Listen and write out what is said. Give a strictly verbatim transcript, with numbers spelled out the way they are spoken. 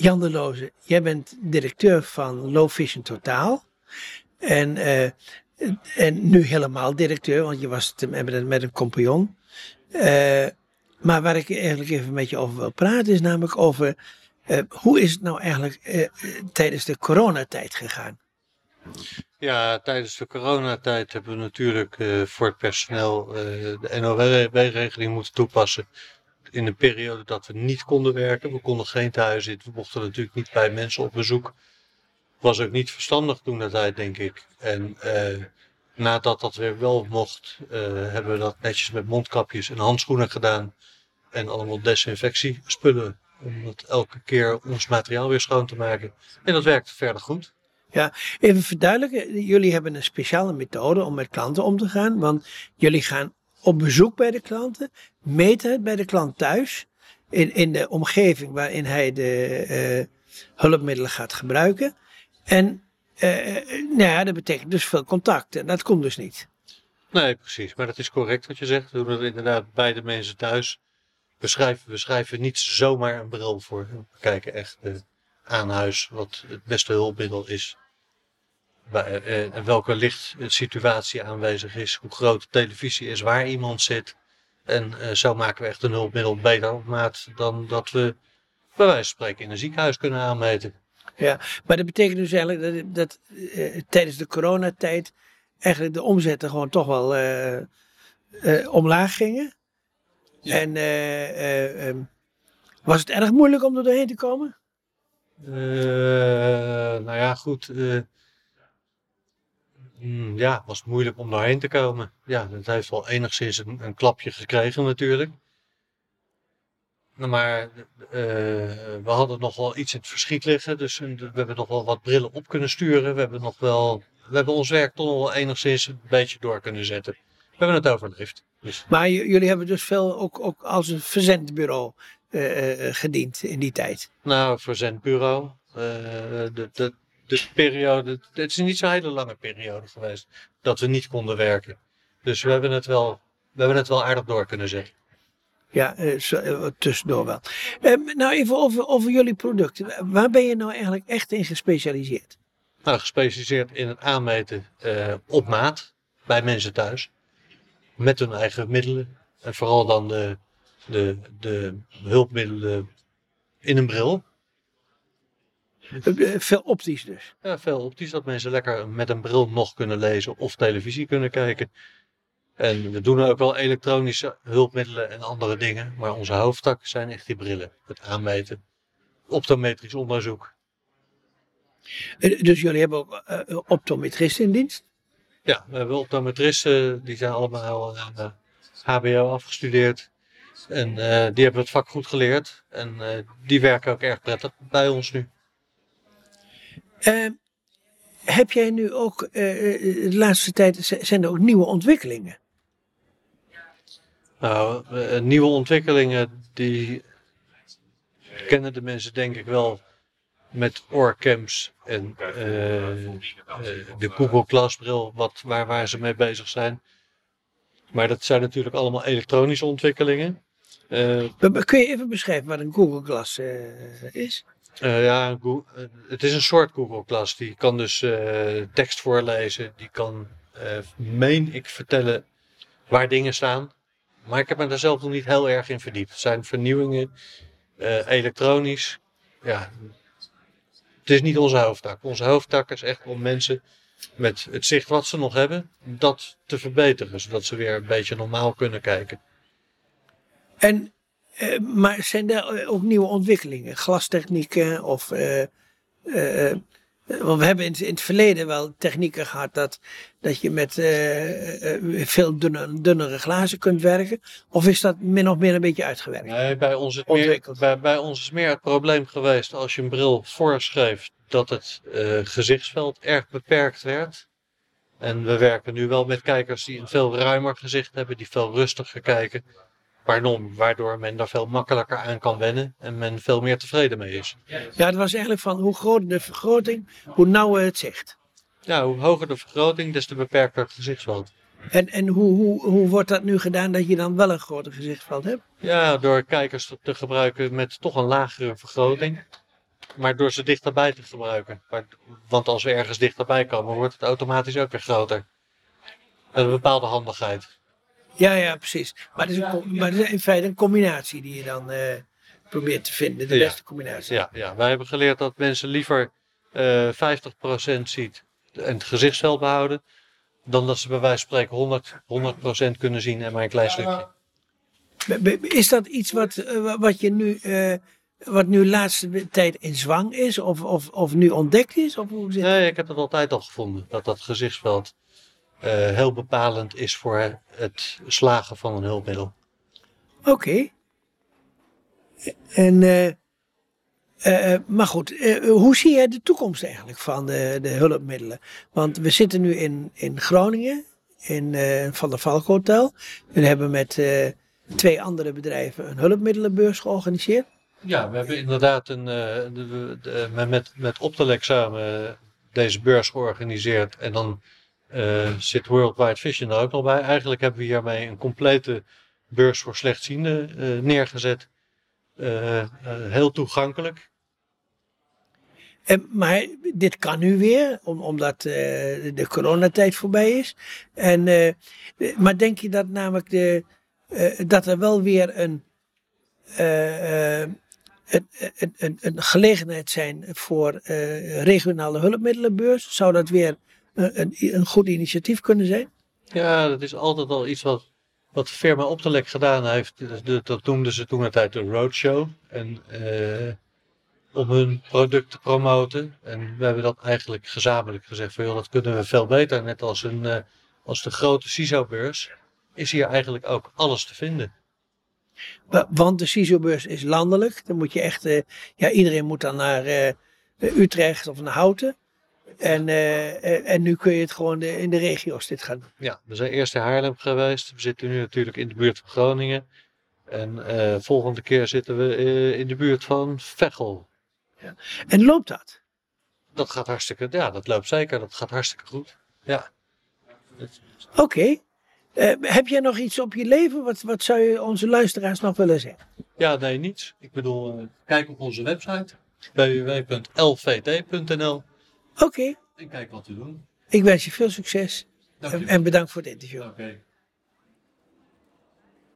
Jan de Loze, jij bent directeur van Low Vision Totaal. En, uh, en nu helemaal directeur, want je was te, met, met een compagnon. Uh, maar waar ik eigenlijk even met je over wil praten is namelijk over... Uh, hoe is het nou eigenlijk uh, tijdens de coronatijd gegaan? Ja, tijdens de coronatijd hebben we natuurlijk uh, voor het personeel uh, de N O W-regeling moeten toepassen. In een periode dat we niet konden werken. We konden geen thuis zitten. We mochten natuurlijk niet bij mensen op bezoek. Was ook niet verstandig toen dat tijd, denk ik. En uh, nadat dat weer wel mocht, uh, hebben we dat netjes met mondkapjes en handschoenen gedaan. En allemaal desinfectiespullen. Om het elke keer ons materiaal weer schoon te maken. En dat werkt verder goed. Ja, even verduidelijken. Jullie hebben een speciale methode om met klanten om te gaan. Want jullie gaan op bezoek bij de klanten. Meten het bij de klant thuis. In, in de omgeving waarin hij de uh, hulpmiddelen gaat gebruiken. En uh, nou ja, dat betekent dus veel contact. En dat komt dus niet. Nee, precies. Maar dat is correct wat je zegt. We doen het inderdaad bij de mensen thuis. We schrijven, we schrijven niet zomaar een bril voor. We kijken echt uh, aan huis wat het beste hulpmiddel is. Bij, uh, en welke lichtsituatie aanwezig is. Hoe groot de televisie is, waar iemand zit. En uh, zo maken we echt een hulpmiddel beter op maat dan dat we bij wijze van spreken in een ziekenhuis kunnen aanmeten. Ja, maar dat betekent dus eigenlijk dat, dat uh, tijdens de coronatijd eigenlijk de omzetten gewoon toch wel uh, uh, omlaag gingen. Ja. En uh, uh, um, was het erg moeilijk om er doorheen te komen? Uh, nou ja, goed. Uh, mm, ja, was het moeilijk om doorheen te komen. Ja, het heeft wel enigszins een, een klapje gekregen natuurlijk. Maar uh, we hadden nog wel iets in het verschiet liggen. Dus we hebben nog wel wat brillen op kunnen sturen. We hebben, nog wel, we hebben ons werk toch nog wel enigszins een beetje door kunnen zetten. We hebben het overleefd. Dus. Maar j- jullie hebben dus veel ook, ook als een verzendbureau uh, uh, gediend in die tijd? Nou, verzendbureau. Uh, de, de, de periode, het is niet zo'n hele lange periode geweest dat we niet konden werken. Dus we hebben het wel, we hebben het wel aardig door kunnen zetten. Ja, uh, zo, uh, tussendoor wel. Uh, nou, even over, over jullie producten. Waar ben je nou eigenlijk echt in gespecialiseerd? Nou, gespecialiseerd in het aanmeten uh, op maat bij mensen thuis. Met hun eigen middelen. En vooral dan de, de, de hulpmiddelen in een bril. Veel optisch dus? Ja, veel optisch. Dat mensen lekker met een bril nog kunnen lezen of televisie kunnen kijken. En we doen ook wel elektronische hulpmiddelen en andere dingen. Maar onze hoofdtak zijn echt die brillen. Het aanmeten. Optometrisch onderzoek. Dus jullie hebben ook uh, optometristen in dienst? Ja, we hebben optometristen, die zijn allemaal uh, H B O afgestudeerd en uh, die hebben het vak goed geleerd en uh, die werken ook erg prettig bij ons nu. Uh, heb jij nu ook, uh, de laatste tijd zijn er ook nieuwe ontwikkelingen? Nou, uh, nieuwe ontwikkelingen die kennen de mensen denk ik wel. Met OrCams en uh, uh, de Google Glass bril wat, waar, waar ze mee bezig zijn. Maar dat zijn natuurlijk allemaal elektronische ontwikkelingen. Uh, Kun je even beschrijven wat een Google Glass uh, is? Uh, ja, Go- uh, het is een soort Google Glass. Die kan dus uh, tekst voorlezen. Die kan, uh, meen ik, vertellen waar dingen staan. Maar ik heb me daar zelf nog niet heel erg in verdiept. Het zijn vernieuwingen, uh, elektronisch. Ja... Het is niet onze hoofdtak. Onze hoofdtak is echt om mensen met het zicht wat ze nog hebben, dat te verbeteren. Zodat ze weer een beetje normaal kunnen kijken. En, eh, maar zijn er ook nieuwe ontwikkelingen? Glastechnieken of... Eh, eh, want we hebben in het, in het verleden wel technieken gehad dat, dat je met eh, veel dunne, dunnere glazen kunt werken. Of is dat min of meer een beetje uitgewerkt? Nee, bij ons is meer, bij, bij ons is meer het probleem geweest als je een bril voorschreef dat het eh, gezichtsveld erg beperkt werd. En we werken nu wel met kijkers die een veel ruimer gezicht hebben, die veel rustiger kijken. Pardon, waardoor men daar veel makkelijker aan kan wennen en men veel meer tevreden mee is. Ja, het was eigenlijk van hoe groter de vergroting, hoe nauwer het zicht. Ja, hoe hoger de vergroting, des te beperkter het gezichtsveld. En, en hoe, hoe, hoe wordt dat nu gedaan dat je dan wel een groter gezichtsveld hebt? Ja, door kijkers te, te gebruiken met toch een lagere vergroting. maar door ze dichterbij te gebruiken. Maar, want als we ergens dichterbij komen, wordt het automatisch ook weer groter. Met een bepaalde handigheid. Ja, ja, precies. Maar het is, een, maar het is in feite een combinatie die je dan uh, probeert te vinden. De ja. beste combinatie. Ja, ja, wij hebben geleerd dat mensen liever uh, vijftig procent ziet en het gezichtsveld behouden. Dan dat ze bij wijze van spreken honderd procent kunnen zien en maar een klein stukje. Is dat iets wat, wat, je nu, uh, wat nu de laatste tijd in zwang is? Of, of, of nu ontdekt is? Of hoe zit nee, ik heb dat altijd al gevonden. Dat dat gezichtsveld uh, heel bepalend is voor het slagen van een hulpmiddel. Oké. Okay. En, uh, uh, maar goed, uh, hoe zie jij de toekomst eigenlijk van de, de hulpmiddelen? Want we zitten nu in, in Groningen, in uh, Van der Valk Hotel. We hebben met... Uh, Twee andere bedrijven een hulpmiddelenbeurs georganiseerd. Ja, we hebben inderdaad een, uh, de, de, de, met, met Optelexamen deze beurs georganiseerd. En dan uh, zit World Wide Vision er ook nog bij. Eigenlijk hebben we hiermee een complete beurs voor slechtzienden uh, neergezet. Uh, uh, heel toegankelijk. En, maar dit kan nu weer, om, omdat uh, de coronatijd voorbij is. En, uh, maar denk je dat namelijk de... Uh, dat er wel weer een, uh, uh, een, een, een gelegenheid zijn voor uh, regionale hulpmiddelenbeurs. Zou dat weer een, een goed initiatief kunnen zijn? Ja, dat is altijd al iets wat, wat de firma Optelec gedaan heeft. Dat, dat noemden ze toentertijd de roadshow. En, uh, om hun product te promoten. En we hebben dat eigenlijk gezamenlijk gezegd. Van, joh, dat kunnen we veel beter. Net als, een, uh, als de grote C I S O-beurs. Is hier eigenlijk ook alles te vinden. Want de C I S O-beurs is landelijk. Dan moet je echt, uh, ja, iedereen moet dan naar uh, Utrecht of naar Houten. En, uh, en nu kun je het gewoon de, in de regio's dit gaan doen. Ja, we zijn eerst in Haarlem geweest. We zitten nu natuurlijk in de buurt van Groningen. En uh, volgende keer zitten we uh, in de buurt van Veghel. Ja. En loopt dat? Dat gaat hartstikke, ja, dat loopt zeker. Dat gaat hartstikke goed. Ja. Oké. Okay. Uh, heb jij nog iets op je leven? Wat, wat zou je onze luisteraars nog willen zeggen? Ja, nee, niets. Ik bedoel, uh, kijk op onze website. w w w punt l v t punt n l Oké. Okay. En kijk wat u doet. Ik wens je veel succes. En, en bedankt voor het interview. Oké. Okay.